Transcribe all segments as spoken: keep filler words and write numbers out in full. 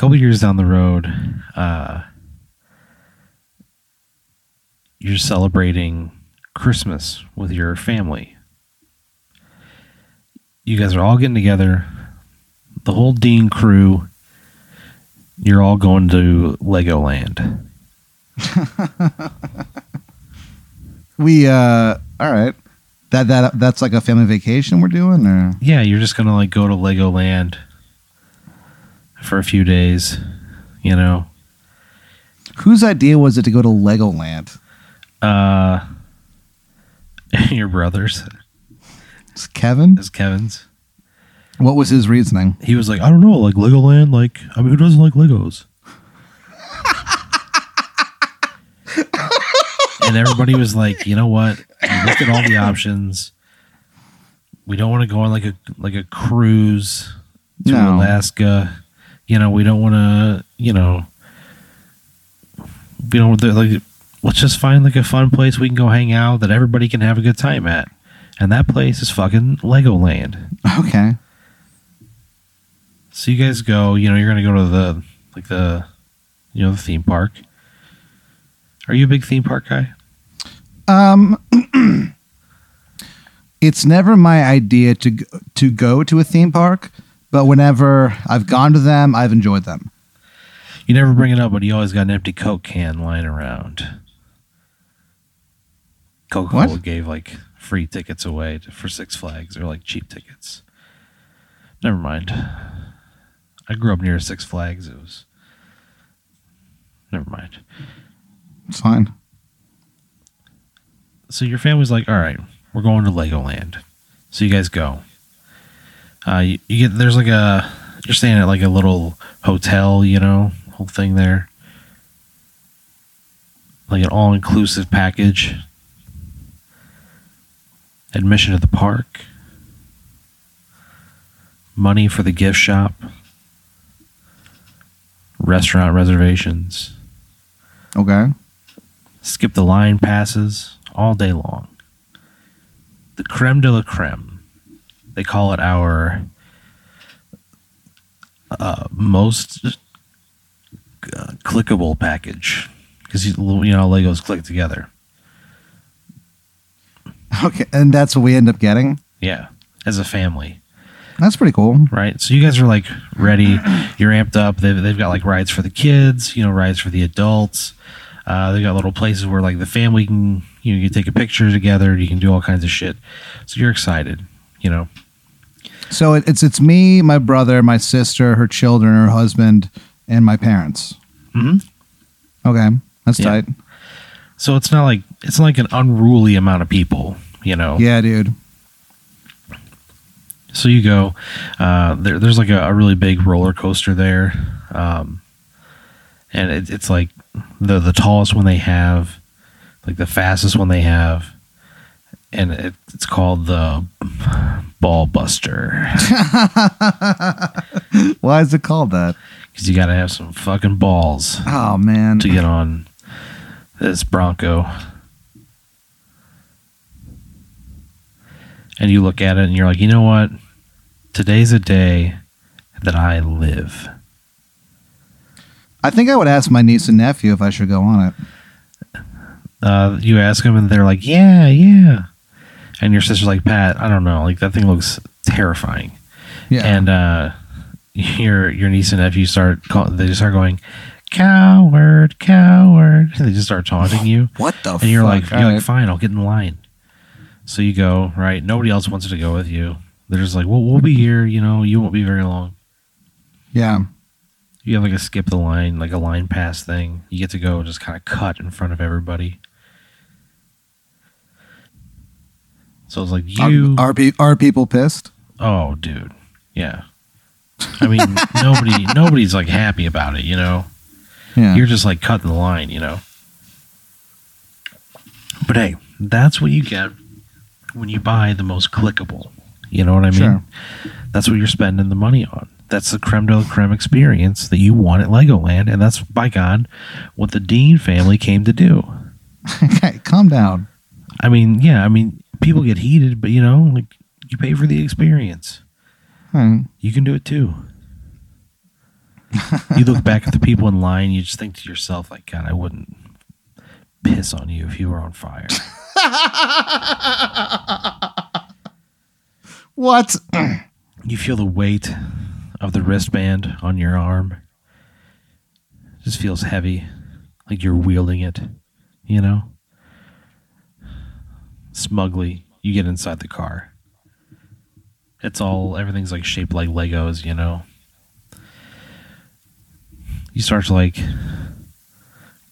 couple years down the road, uh, you're celebrating Christmas with your family. You guys are all getting together, the whole Dean crew. You're all going to Legoland. we uh, all right. That that that's like a family vacation we're doing, or yeah, you're just gonna like go to Legoland for a few days, you know. Whose idea was it to go to Legoland? Uh, your brother's. It's Kevin. It's Kevin's. What was his reasoning? He was like, I don't know, like Legoland, like, I mean, who doesn't like Legos? And everybody was like, you know what? We looked at all the options. We don't want to go on like a like a cruise to no. Alaska. You know, we don't want to, you know, we don't like. Let's just find like a fun place we can go hang out that everybody can have a good time at. And that place is fucking Legoland. Okay. So you guys go, you know, you're going to go to the, like the, you know, the theme park. Are you a big theme park guy? Um, it's never my idea to to go to a theme park, but whenever I've gone to them, I've enjoyed them. You never bring it up, but you always got an empty Coke can lying around. Coca-Cola gave like free tickets away to, for Six Flags, or like cheap tickets. Never mind. I grew up near Six Flags. It was. Never mind. It's fine. So your family's like, all right, we're going to Legoland. So you guys go. Uh, you, you get there's like a you're staying at like a little hotel, you know, whole thing there, like an all-inclusive package. Admission to the park. Money for the gift shop. Restaurant reservations. Okay. Skip the line passes all day long. The creme de la creme. They call it our uh, most uh, clickable package. Because, you know, Legos click together. Okay, and that's what we end up getting? Yeah, as a family. That's pretty cool. Right? So you guys are like ready. You're amped up. They've, they've got like rides for the kids, you know, rides for the adults. Uh, they've got little places where like the family can, you know, you take a picture together. You can do all kinds of shit. So you're excited, you know. So it's it's me, my brother, my sister, her children, her husband, and my parents. Mm-hmm. Okay, that's yeah. tight. So it's not like, it's not like an unruly amount of people, you know? Yeah, dude. So you go, uh, there, there's like a, a really big roller coaster there. Um, and it, it's like the, the tallest one they have, like the fastest one they have. And it, it's called the Ball Buster. Why is it called that? Because you got to have some fucking balls. Oh, man. To get on this Bronco. And you look at it and you're like, you know what? Today's a day that I live. I think I would ask my niece and nephew if I should go on it. Uh, you ask them and they're like, yeah, yeah. And your sister's like, Pat, I don't know. Like that thing looks terrifying. Yeah. And uh, your your niece and nephew start, call, they start going, coward, coward. And they just start taunting you. What the fuck? And you're like, you're like, fine, I'll get in line. So you go, right? Nobody else wants to go with you. They're just like, well, we'll be here. You know, you won't be very long. Yeah. You have like a skip the line, like a line pass thing. You get to go just kind of cut in front of everybody. So it's like you. Are, are, pe- are people pissed? Oh, dude. Yeah. I mean, nobody, nobody's like happy about it, you know? Yeah. You're just like cutting the line, you know? But hey, that's what you get when you buy the most clickable, you know what I mean? Sure. That's what you're spending the money on. That's the creme de la creme experience that you want at Legoland. And that's, by God, what the Dean family came to do. Okay, calm down. I mean, yeah, I mean, people get heated, but, you know, like you pay for the experience. Hmm. You can do it, too. You look back at the people in line, you just think to yourself, like, God, I wouldn't piss on you if you were on fire. What? You feel the weight of the wristband on your arm. It just feels heavy, like you're wielding it, you know? Smugly, you get inside the car. It's all, everything's like shaped like Legos, you know? You start to like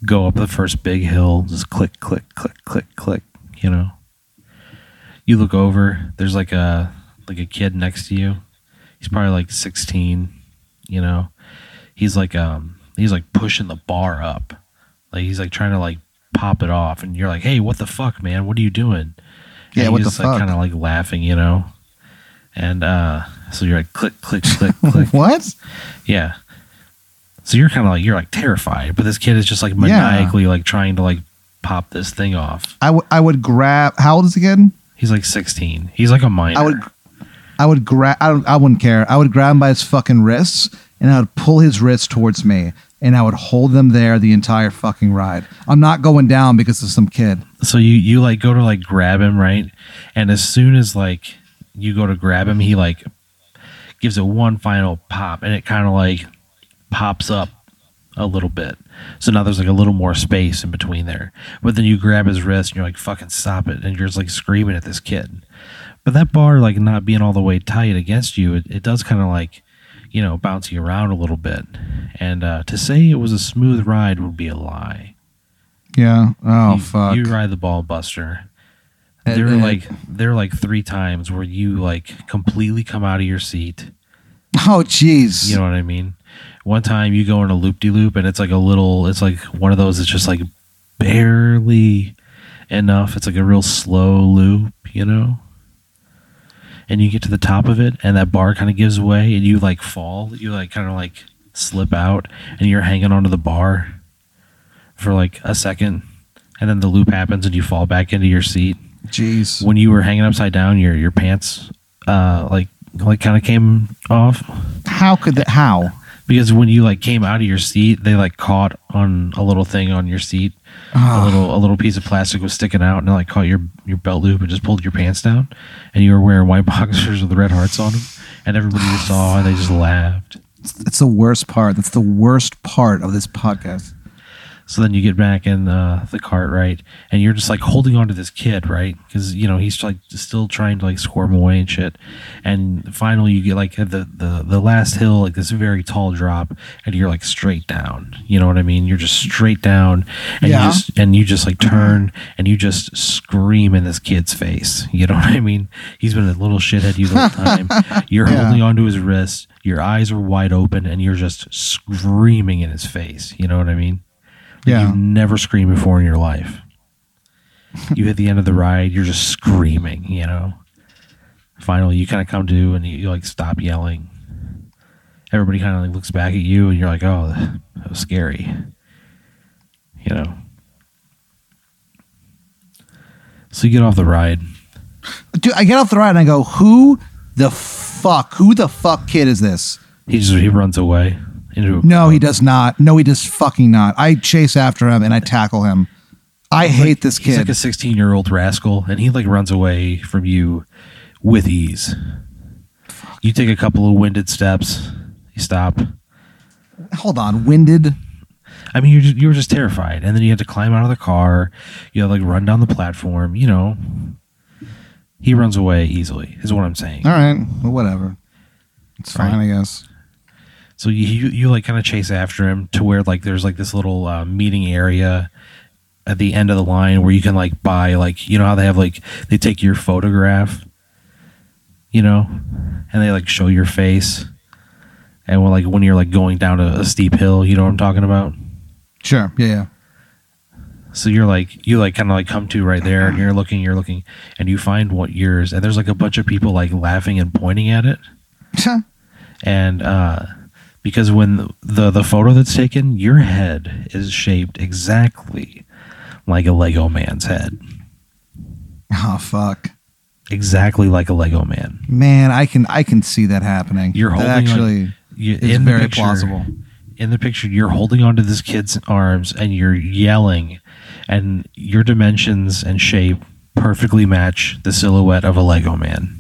go up the first big hill, just click, click, click, click, click, you know? You look over, there's like a like a kid next to you. He's probably like sixteen, you know? He's like, um, he's like pushing the bar up. Like he's like trying to like pop it off, and you're like, "Hey, what the fuck, man? What are you doing?" Yeah, and what he's the like, fuck? Kind of like laughing, you know. And uh, so you're like, click, click, click, click. What? Yeah. So you're kind of like you're like terrified, but this kid is just like maniacally yeah. like trying to like pop this thing off. I, w- I would grab. How old is he again? He's like sixteen. He's like a minor. I would. I would grab. I don't. I wouldn't care. I would grab him by his fucking wrists, and I would pull his wrists towards me. And I would hold them there the entire fucking ride. I'm not going down because of some kid. So you, you like go to like grab him, right? And as soon as like you go to grab him, he like gives it one final pop, and it kind of like pops up a little bit. So now there's like a little more space in between there. But then you grab his wrist and you're like, fucking stop it. And you're just like screaming at this kid. But that bar like not being all the way tight against you, it, it does kind of like, you know, bouncing around a little bit. And uh, to say it was a smooth ride would be a lie. Yeah. Oh, you, fuck. You ride the Ball Buster. It, there, are it, like, there are like three times where you like completely come out of your seat. Oh, jeez. You know what I mean? One time you go in a loop-de-loop, and it's like a little, it's like one of those that's just like barely enough. It's like a real slow loop, you know? And you get to the top of it, and that bar kind of gives way, and you like fall. You like kind of like slip out, and you're hanging onto the bar for like a second, and then the loop happens, and you fall back into your seat. Jeez! When you were hanging upside down, your your pants uh, like like kind of came off. How could that? How? Because when you like came out of your seat, they like caught on a little thing on your seat. Oh. A little a little piece of plastic was sticking out, and it like caught your, your belt loop and just pulled your pants down. And you were wearing white boxers with red hearts on them. And everybody you saw, and they just laughed. That's the worst part. That's the worst part of this podcast. So then you get back in uh, the cart, right? And you're just like holding on to this kid, right? Because, you know, he's like still trying to like squirm away and shit. And finally you get like the, the, the last hill, like this very tall drop, and you're like straight down. You know what I mean? You're just straight down, and yeah. you just and you just like turn and you just scream in this kid's face. You know what I mean? He's been a little shithead you the whole time. You're yeah. holding on to his wrist, your eyes are wide open, and you're just screaming in his face. You know what I mean? Yeah. You've never screamed before in your life. You hit the end of the ride, you're just screaming, you know. Finally, you kind of come to, and you, you like stop yelling. Everybody kind of like looks back at you, and you're like, "Oh, that was scary," you know. So you get off the ride. Dude, I get off the ride and I go, "Who the fuck? Who the fuck kid is this?" He just he runs away. Into a no, club. He does not. No, he does fucking not. I chase after him and I tackle him. I he's hate like, this kid. He's like a sixteen-year-old rascal, and he like runs away from you with ease. Fuck. You take a couple of winded steps. You stop. Hold on, winded? I mean, you you were just terrified, and then you had to climb out of the car. You had to like run down the platform. You know, he runs away easily. Is what I'm saying. All right, well, whatever. It's fine, right? I guess. So you, you, you like kind of chase after him to where like there's like this little uh, meeting area at the end of the line where you can like buy like, you know how they have like, they take your photograph, you know, and they like show your face. And when, like when you're like going down a, a steep hill, you know what I'm talking about? Sure. Yeah. yeah. So you're like, you like kind of like come to right there, and you're looking, you're looking, and you find what yours, and there's like a bunch of people like laughing and pointing at it. and, uh, Because when the, the the photo that's taken, your head is shaped exactly like a Lego man's head. Oh, fuck. Exactly like a Lego man. Man, I can I can see that happening. You're holding that actually on, you, is in very picture, plausible. in the picture, you're holding onto this kid's arms and you're yelling, and your dimensions and shape perfectly match the silhouette of a Lego man.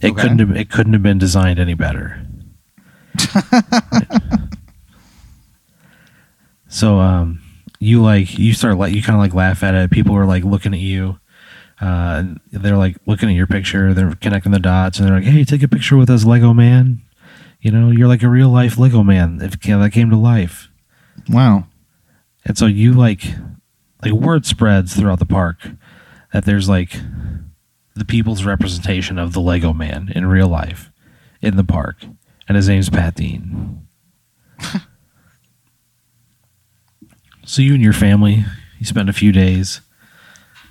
It okay. couldn't have, it couldn't have been designed any better. So um, you like you start like you kind of like laugh at it. People are like looking at you. Uh, and they're like looking at your picture. They're connecting the dots, and they're like, "Hey, take a picture with us, Lego Man. You know, you're like a real life Lego man if that came to life." Wow. And so you like like word spreads throughout the park that there's like the people's representation of the Lego man in real life in the park, and his name's Pat Dean. So you and your family, you spend a few days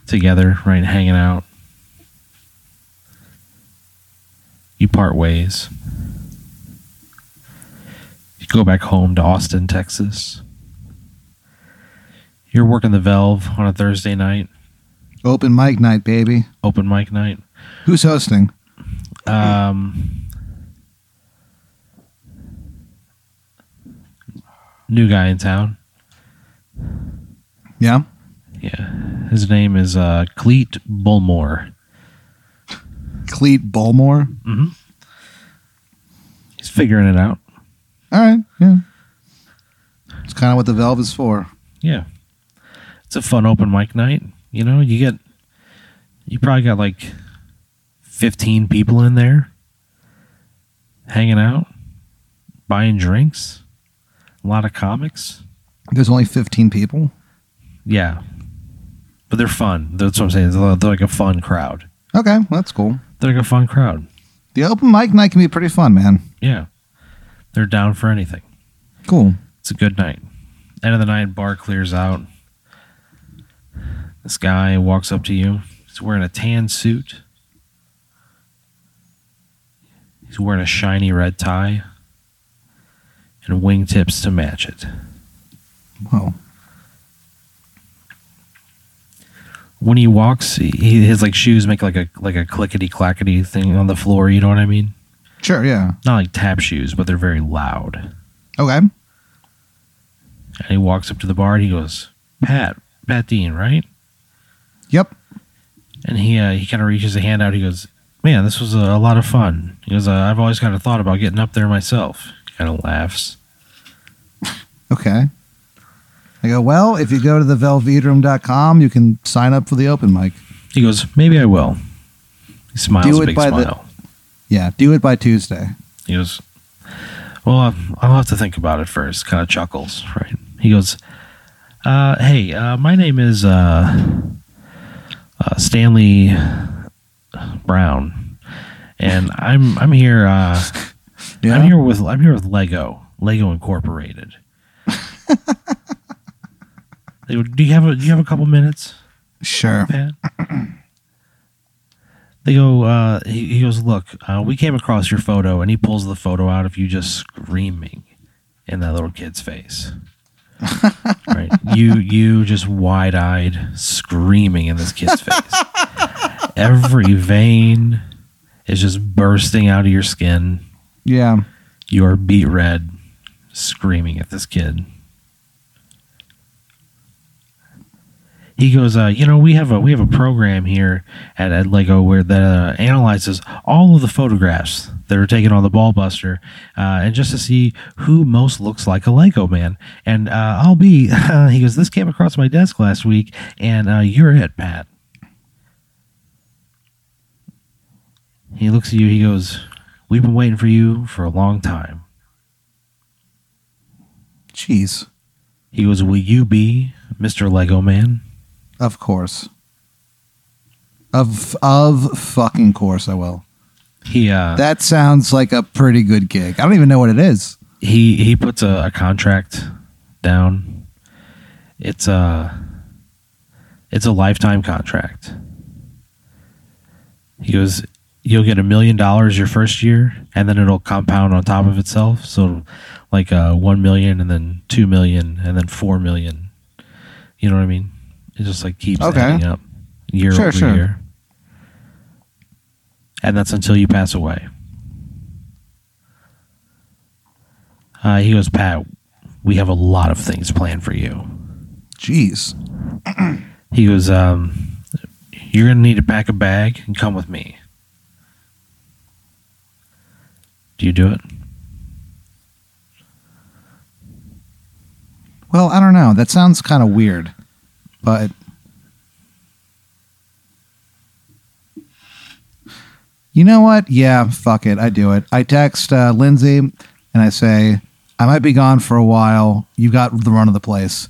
together, right, hanging out. You part ways. You go back home to Austin, Texas. You're working the Valve on a Thursday night. Open mic night, baby. Open mic night. Who's hosting? Um, new guy in town. Yeah? Yeah. His name is uh, Cleet Bullmore. Cleet Bullmore? Mm-hmm. He's figuring it out. All right, yeah. It's kind of what the Valve is for. Yeah. It's a fun open mic night. You know, you get, you probably got like fifteen people in there hanging out, buying drinks, a lot of comics. There's only fifteen people? Yeah. But they're fun. That's what I'm saying. They're, they're like a fun crowd. Okay, well, that's cool. They're like a fun crowd. The open mic night can be pretty fun, man. Yeah. They're down for anything. Cool. It's a good night. End of the night, bar clears out. This guy walks up to you. He's wearing a tan suit. He's wearing a shiny red tie and wingtips to match it. Wow. When he walks, he, his like shoes make like a like a clickety clackety thing on the floor. You know what I mean? Sure. Yeah. Not like tap shoes, but they're very loud. Okay. And he walks up to the bar and he goes, "Pat, Pat Dean, right?" Yep. And he uh, he kind of reaches a hand out. He goes, "Man, this was a, a lot of fun." He goes, uh, "I've always kind of thought about getting up there myself." Kind of laughs. Okay. I go, "Well, if you go to the velveterum dot com, you can sign up for the open mic." He goes, "Maybe I will." He smiles do it a big by smile. The, yeah, do it by Tuesday. He goes, "Well, I'll have to think about it first." Kind of chuckles, right? He goes, uh, "Hey, uh, my name is uh, uh, Stanley Brown, and I'm I'm here. Uh, yeah. I'm here with I'm here with Lego Lego Incorporated." Do you have a Do you have a couple minutes? Sure. Pat? They go. Uh, he, he goes. "Look, uh, we came across your photo," and he pulls the photo out of you just screaming in that little kid's face. Right? You you just wide eyed screaming in this kid's face. Every vein is just bursting out of your skin. Yeah. You are beet red, screaming at this kid. He goes, uh, you know, we have a we have a program here at, at Lego where that uh, analyzes all of the photographs that are taken on the Ball Buster, uh, and just to see who most looks like a Lego man. And uh, I'll be, uh, he goes, "This came across my desk last week, and uh, you're it, Pat." He looks at you. He goes, "We've been waiting for you for a long time." Jeez. He goes, "Will you be Mister Lego Man?" Of course. Of of fucking course I will. He uh, that sounds like a pretty good gig. I don't even know what it is. He he puts a, a contract down. It's a it's a lifetime contract. He goes, "You'll get a million dollars your first year, and then it'll compound on top of itself. So like uh, one million, and then two million, and then four million. You know what I mean? It just like keeps okay. adding up year sure, over sure. year. And that's until you pass away." Uh, he goes, Pat, we have a lot of things planned for you. Jeez. He goes, um, you're going to need to pack a bag and come with me. Do you do it? Well, I don't know. That sounds kind of weird, but you know what? Yeah, fuck it. I do it. I text uh, Lindsay and I say, I might be gone for a while. You got the run of the place.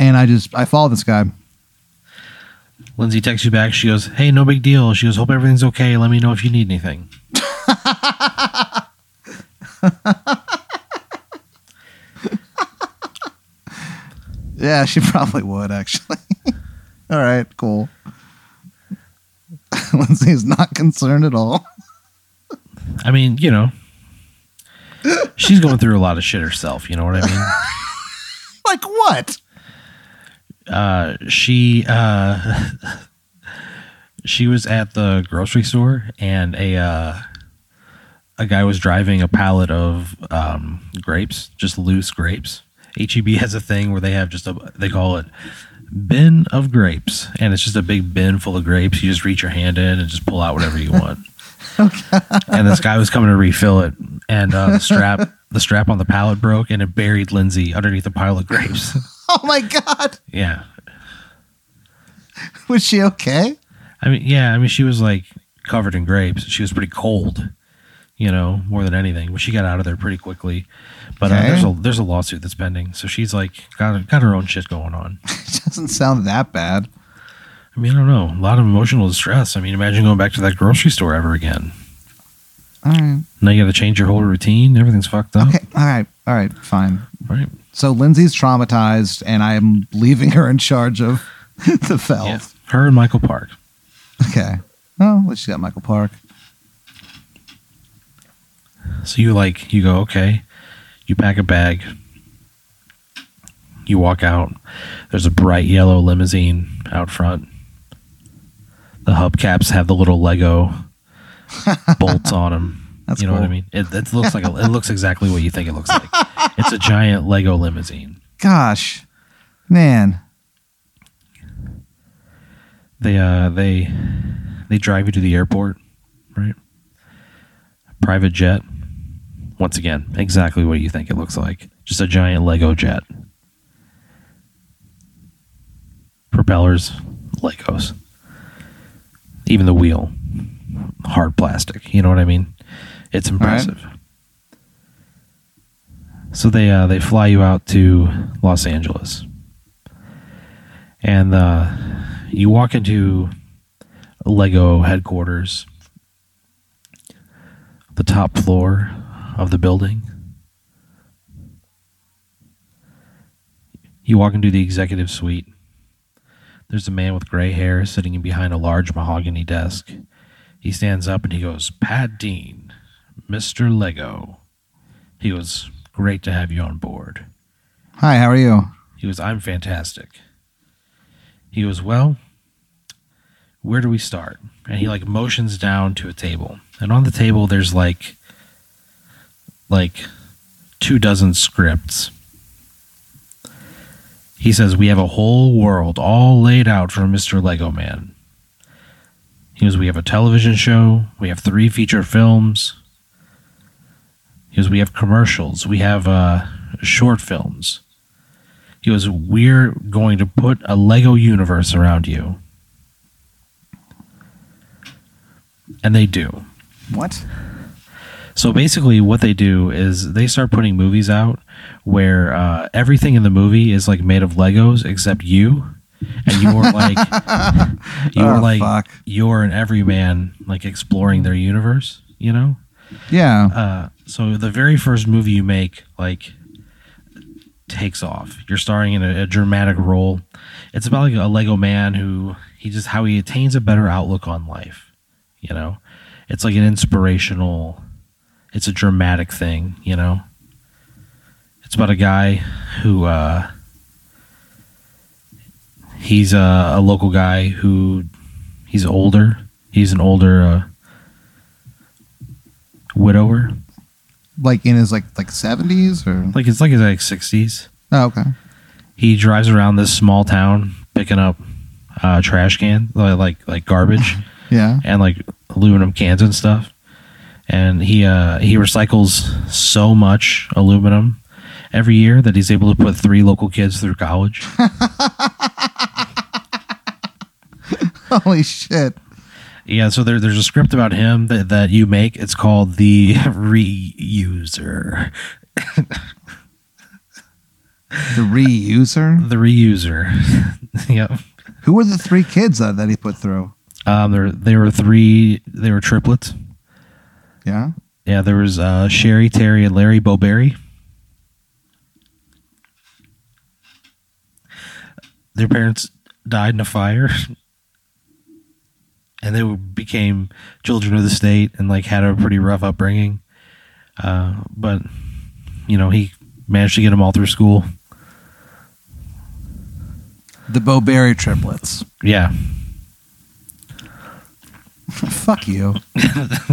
And I just, I follow this guy. Lindsay texts you back. She goes, hey, no big deal. She goes, hope everything's okay. Let me know if you need anything. Yeah, she probably would, actually. All right, cool. Lindsay's not concerned at all. I mean, you know, she's going through a lot of shit herself. You know what I mean? Like what? Uh, she uh, she was at the grocery store, and a uh, a guy was driving a pallet of um, grapes, just loose grapes. H E B has a thing where they have just a, they call it bin of grapes, and it's just a big bin full of grapes. You just reach your hand in and just pull out whatever you want. Okay. And this guy was coming to refill it, and uh, the strap the strap on the pallet broke, and it buried Lindsay underneath a pile of grapes. Oh my God. Yeah. Was she okay? I mean, yeah, I mean, she was like covered in grapes. She was pretty cold, you know, more than anything, but she got out of there pretty quickly. But okay. uh, there's a there's a lawsuit that's pending, so she's like got got her own shit going on. It doesn't sound that bad. I mean, I don't know. A lot of emotional distress. I mean, imagine going back to that grocery store ever again. All right. Now you got to change your whole routine. Everything's fucked up. Okay. All right. All right. Fine. All right. So Lindsay's traumatized, and I am leaving her in charge of the Valve. Yeah. Her and Michael Park. Okay. Well, at least you got Michael Park. So you like you go okay. You pack a bag. You walk out. There's a bright yellow limousine out front. The hubcaps have the little Lego bolts on them. That's you know cool. What I mean? It, it looks like a, it looks exactly what you think it looks like. It's a giant Lego limousine. Gosh, man. They uh they they drive you to the airport, right? Private jet. Once again, exactly what you think it looks like. Just a giant Lego jet. Propellers, Legos. Even the wheel. Hard plastic. You know what I mean? It's impressive. All right. So they uh, they fly you out to Los Angeles. And uh, you walk into Lego headquarters. The top floor of the building. You walk into the executive suite. There's a man with gray hair sitting behind a large mahogany desk. He stands up and he goes, Pat Dean, Mister Lego. He goes, great to have you on board. Hi, how are you? He goes, I'm fantastic. He goes, well, where do we start? And he like motions down to a table. And on the table, there's like like two dozen scripts. He says, we have a whole world all laid out for Mister Lego Man. He goes, we have a television show. We have three feature films. He goes, we have commercials. We have uh, short films. He goes, we're going to put a Lego universe around you. And they do. What? So basically what they do is they start putting movies out where uh, everything in the movie is like made of Legos except you. And you're like you're oh, like fuck. You're an everyman like exploring their universe, you know? Yeah. Uh, so the very first movie you make like takes off. You're starring in a, a dramatic role. It's about like a Lego man who he just how he attains a better outlook on life, you know? It's like an inspirational It's a dramatic thing, you know. It's about a guy who uh, he's a, a local guy who he's older. He's an older uh, widower, like in his like like seventies or like it's like his like sixties. Oh, okay. He drives around this small town picking up uh, trash can like like garbage. Yeah. And like aluminum cans and stuff. And he uh, he recycles so much aluminum every year that he's able to put three local kids through college. Holy shit. Yeah, so there, there's a script about him that, that you make. It's called The Reuser. The Reuser? The Reuser. Yep. Who were the three kids that, that he put through? Um, there, they were three, they were triplets. Yeah? Yeah, there was uh, Sherry, Terry, and Larry Bowberry. Their parents died in a fire. And they became children of the state and like had a pretty rough upbringing. Uh, but, you know, he managed to get them all through school. The Bowberry triplets. Yeah. Fuck you.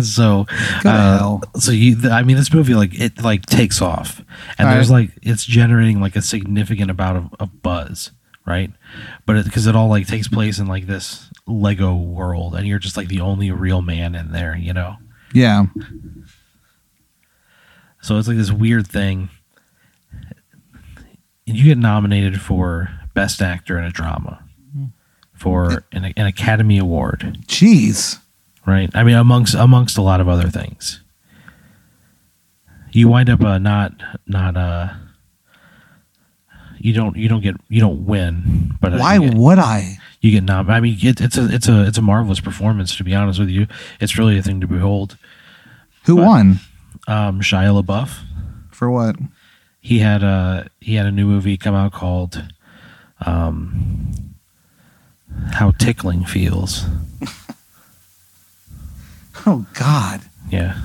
so, uh, so you, I mean, this movie, like it like takes off and all there's right. like, it's generating like a significant amount of, of buzz. Right. But because it, it all like takes place in like this Lego world and you're just like the only real man in there, you know? Yeah. So it's like this weird thing. And you get nominated for Best Actor in a Drama for an, an Academy Award. Jeez. Right. I mean, amongst amongst a lot of other things. You wind up uh, not not uh You don't. You don't get. You don't win. But why get, would I? You get nom. I mean, it, it's a. It's a. It's a marvelous performance. To be honest with you, it's really a thing to behold. Who but, won? Um, Shia LaBeouf. For what? He had a. He had a new movie come out called, um, How Tickling Feels. Oh God. Yeah.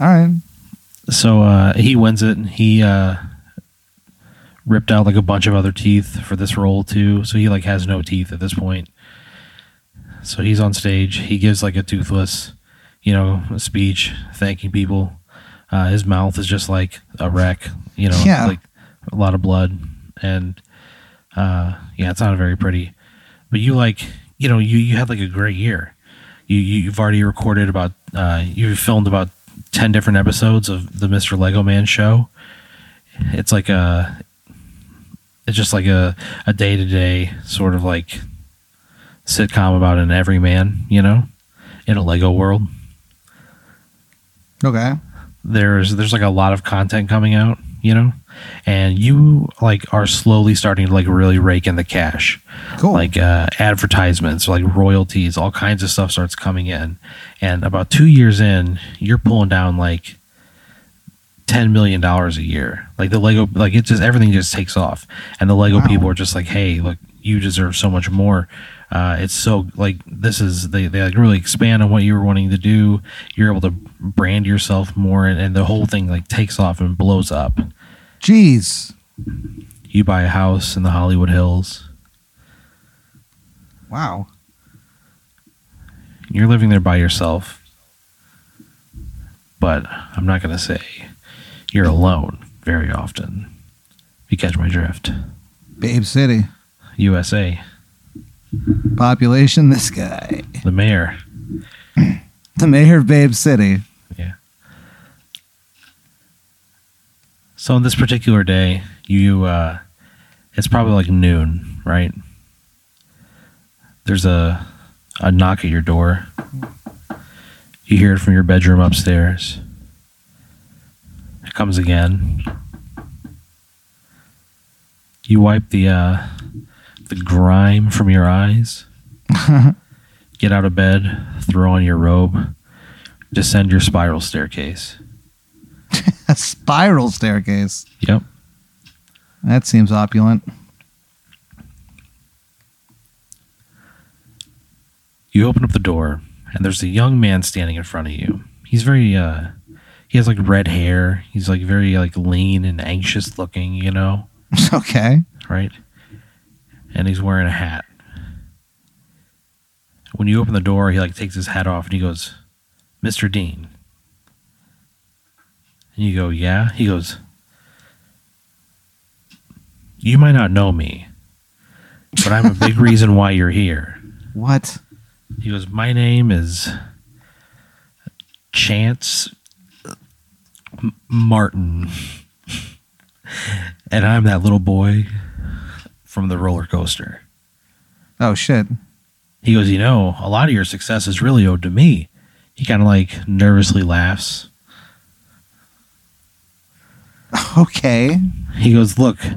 All right. So uh, he wins it. He. Uh, ripped out like a bunch of other teeth for this role too. So he like has no teeth at this point. So he's on stage. He gives like a toothless, you know, speech thanking people. Uh, his mouth is just like a wreck, you know, yeah. like a lot of blood and uh, yeah, it's not very pretty, but you like, you know, you, you had like a great year. You, you you've already recorded about, uh, you've filmed about ten different episodes of the Mister Lego Man show. It's like a, It's just like a, a day-to-day sort of like sitcom about an everyman, you know, in a Lego world. Okay. There's there's like a lot of content coming out, you know, and you like are slowly starting to like really rake in the cash. Cool. Like uh, advertisements, like royalties, all kinds of stuff starts coming in. And about two years in, you're pulling down like ten million dollars a year. Like the Lego, like it just, everything just takes off. And the Lego wow. people are just like, hey, look, you deserve so much more. Uh, it's so like, this is, they, they like really expand on what you were wanting to do. You're able to brand yourself more. And, and the whole thing like takes off and blows up. Jeez. You buy a house in the Hollywood Hills. Wow. You're living there by yourself. But I'm not going to say. You're alone very often. You catch my drift. Babe City. U S A. Population, this guy. The mayor. The mayor of Babe City. Yeah. So on this particular day, you, uh, it's probably like noon, right? There's a, a knock at your door. You hear it from your bedroom upstairs. It comes again. You wipe the uh, the grime from your eyes. Get out of bed. Throw on your robe. Descend your spiral staircase. A spiral staircase? Yep. That seems opulent. You open up the door, and there's a young man standing in front of you. He's very... Uh, He has like red hair. He's like very like lean and anxious looking, you know? Okay. Right? And he's wearing a hat. When you open the door, he like takes his hat off and he goes, Mister Dean. And you go, yeah? He goes, you might not know me, but I'm a big reason why you're here. What? He goes, my name is Chance Martin. And I'm that little boy from the roller coaster. Oh, shit. He goes, you know, a lot of your success is really owed to me. He kind of like nervously laughs. Okay. He goes, look, uh,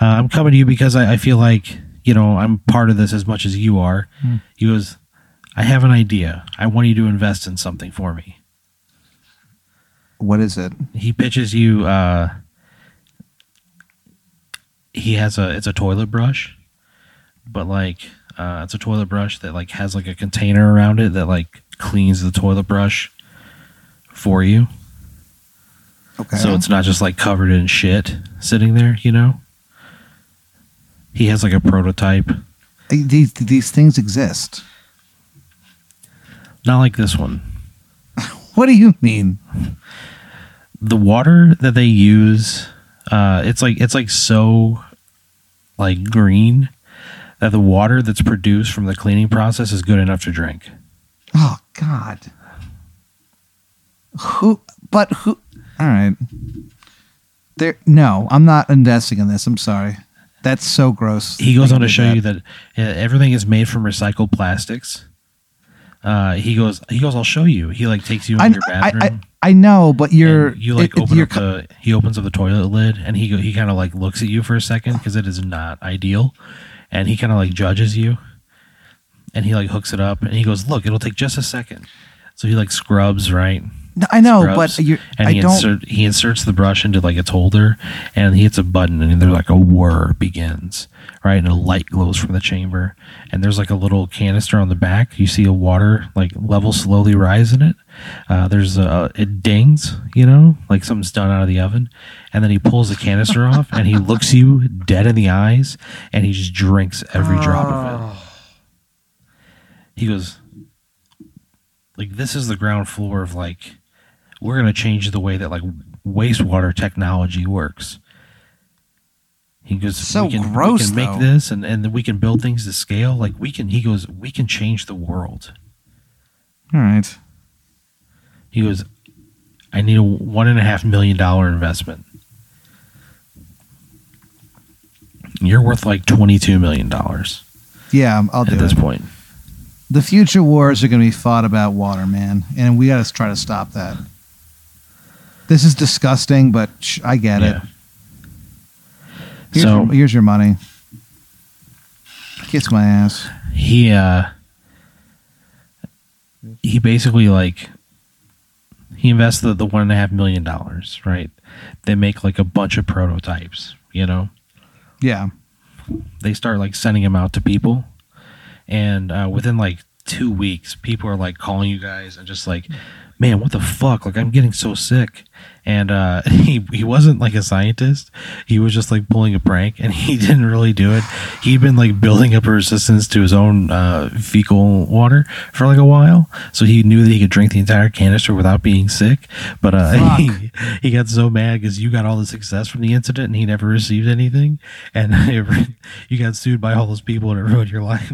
I'm coming to you because I, I feel like, you know, I'm part of this as much as you are. Mm. He goes, I have an idea. I want you to invest in something for me. What is it? He pitches you, uh, he has a, it's a toilet brush, but like, uh, it's a toilet brush that like has like a container around it that like cleans the toilet brush for you. Okay. So it's not just like covered in shit sitting there, you know? He has like a prototype. These these things exist. Not like this one. What do you mean? The water that they use, uh, it's like it's like so like green that the water that's produced from the cleaning process is good enough to drink. Oh God. Who but who all right. There no, I'm not investing in this. I'm sorry. That's so gross. He goes on to show you that everything is made from recycled plastics. Uh, he goes. He goes. I'll show you. He like takes you in your bathroom. I, I, I know, but you're you like it, open up the. He opens up the toilet lid, and he go, he kind of like looks at you for a second because it is not ideal, and he kind of like judges you, and he like hooks it up, and he goes, "Look, it'll take just a second." So he like scrubs, right? No, I know, scrubs, but you're, and he I don't. Insert, he inserts the brush into like its holder, and he hits a button, and there's like a whir begins, right? And a light glows from the chamber, and there's like a little canister on the back. You see a water like level slowly rise in it. Uh, there's a it dings, you know, like something's done out of the oven, and then he pulls the canister off, and he looks you dead in the eyes, and he just drinks every oh. drop of it. He goes, like, this is the ground floor of like. We're going to change the way that like wastewater technology works. He goes, so we can, gross, we can make though. this and, and we can build things to scale. Like we can, he goes, we can change the world. All right. He goes, I need a one and a half million dollar investment. You're worth like twenty-two million dollars. Yeah, I'll do it. At this point. The future wars are going to be fought about water, man. And we got to try to stop that. This is disgusting, but sh- I get yeah. it. Here's, so, your, here's your money. Kiss my ass. He uh, he basically like he invests the, the one and a half million dollars, right? They make like a bunch of prototypes, you know. Yeah. They start like sending them out to people, and uh, within like two weeks, people are like calling you guys and just like. Man, what the fuck? Like, I'm getting so sick. And uh, he he wasn't like a scientist. He was just like pulling a prank, and he didn't really do it. He'd been like building up a resistance to his own uh, fecal water for like a while. So he knew that he could drink the entire canister without being sick. But uh, he, he got so mad because you got all the success from the incident and he never received anything. And you got sued by all those people and it ruined your life.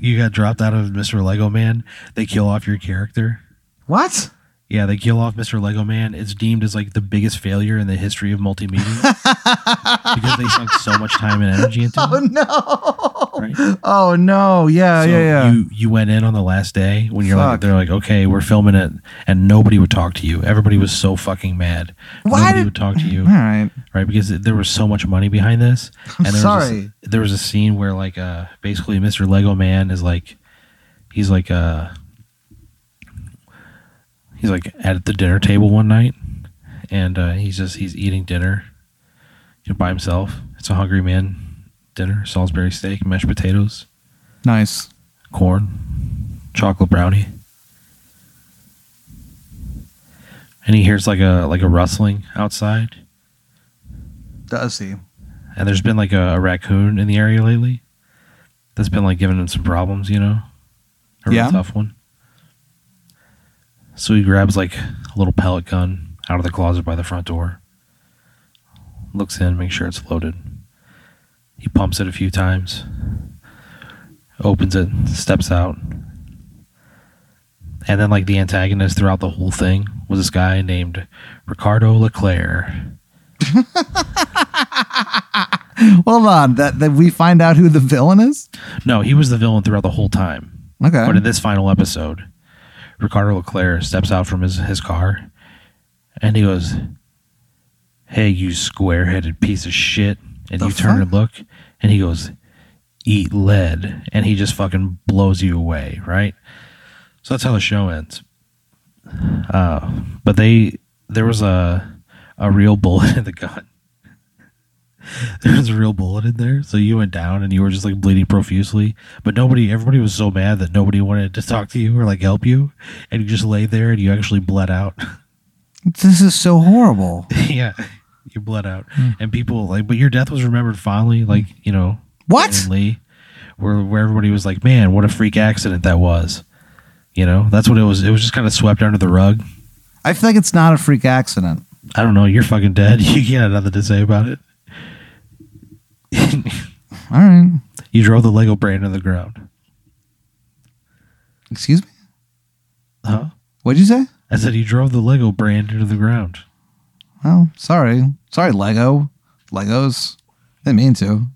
You got dropped out of Mister Lego Man. They kill off your character. What? Yeah, they kill off Mister Lego Man. It's deemed as like the biggest failure in the history of multimedia because they sunk so much time and energy into oh, it. Oh no! Right? Oh no! Yeah, so yeah, yeah. You you went in on the last day when you're Fuck. like they're like okay we're filming it and nobody would talk to you. Everybody was so fucking mad. Why nobody did... would talk to you? All right, right? Because there was so much money behind this. I'm and there sorry. Was a, there was a scene where like uh basically Mister Lego Man is like he's like uh. He's like at the dinner table one night, and uh, he's just he's eating dinner by himself. It's a hungry man dinner: Salisbury steak, mashed potatoes, nice corn, chocolate brownie. And he hears like a like a rustling outside. Does he? And there's been like a, a raccoon in the area lately. That's been like giving him some problems, you know, a real yeah. tough one. So he grabs like a little pellet gun out of the closet by the front door. Looks in, makes sure it's loaded. He pumps it a few times, opens it, steps out. And then like the antagonist throughout the whole thing was this guy named Ricardo LeClaire. Hold on, that, that we find out who the villain is? No, he was the villain throughout the whole time. Okay. But in this final episode, Ricardo LeClaire steps out from his, his car and he goes, "Hey, you square-headed piece of shit." And the you fuck? turn and look and he goes, "Eat lead." And he just fucking blows you away, right? So that's how the show ends. Uh, but they there was a a real bullet in the gun. There was a real bullet in there. So you went down and you were just like bleeding profusely. But nobody, everybody was so mad that nobody wanted to talk to you or like help you. And you just lay there and you actually bled out. This is so horrible. Yeah. You bled out. Mm. And people like, but your death was remembered fondly. Like, you know. What? Lee, where, where everybody was like, man, what a freak accident that was. You know, that's what it was. It was just kind of swept under the rug. I feel like it's not a freak accident. I don't know. You're fucking dead. You got nothing to say about it. All right. You drove the Lego brand into the ground. Excuse me? Huh? What'd you say? I said you drove the Lego brand into the ground. Oh, sorry. Sorry, Lego. Legos. Didn't mean to.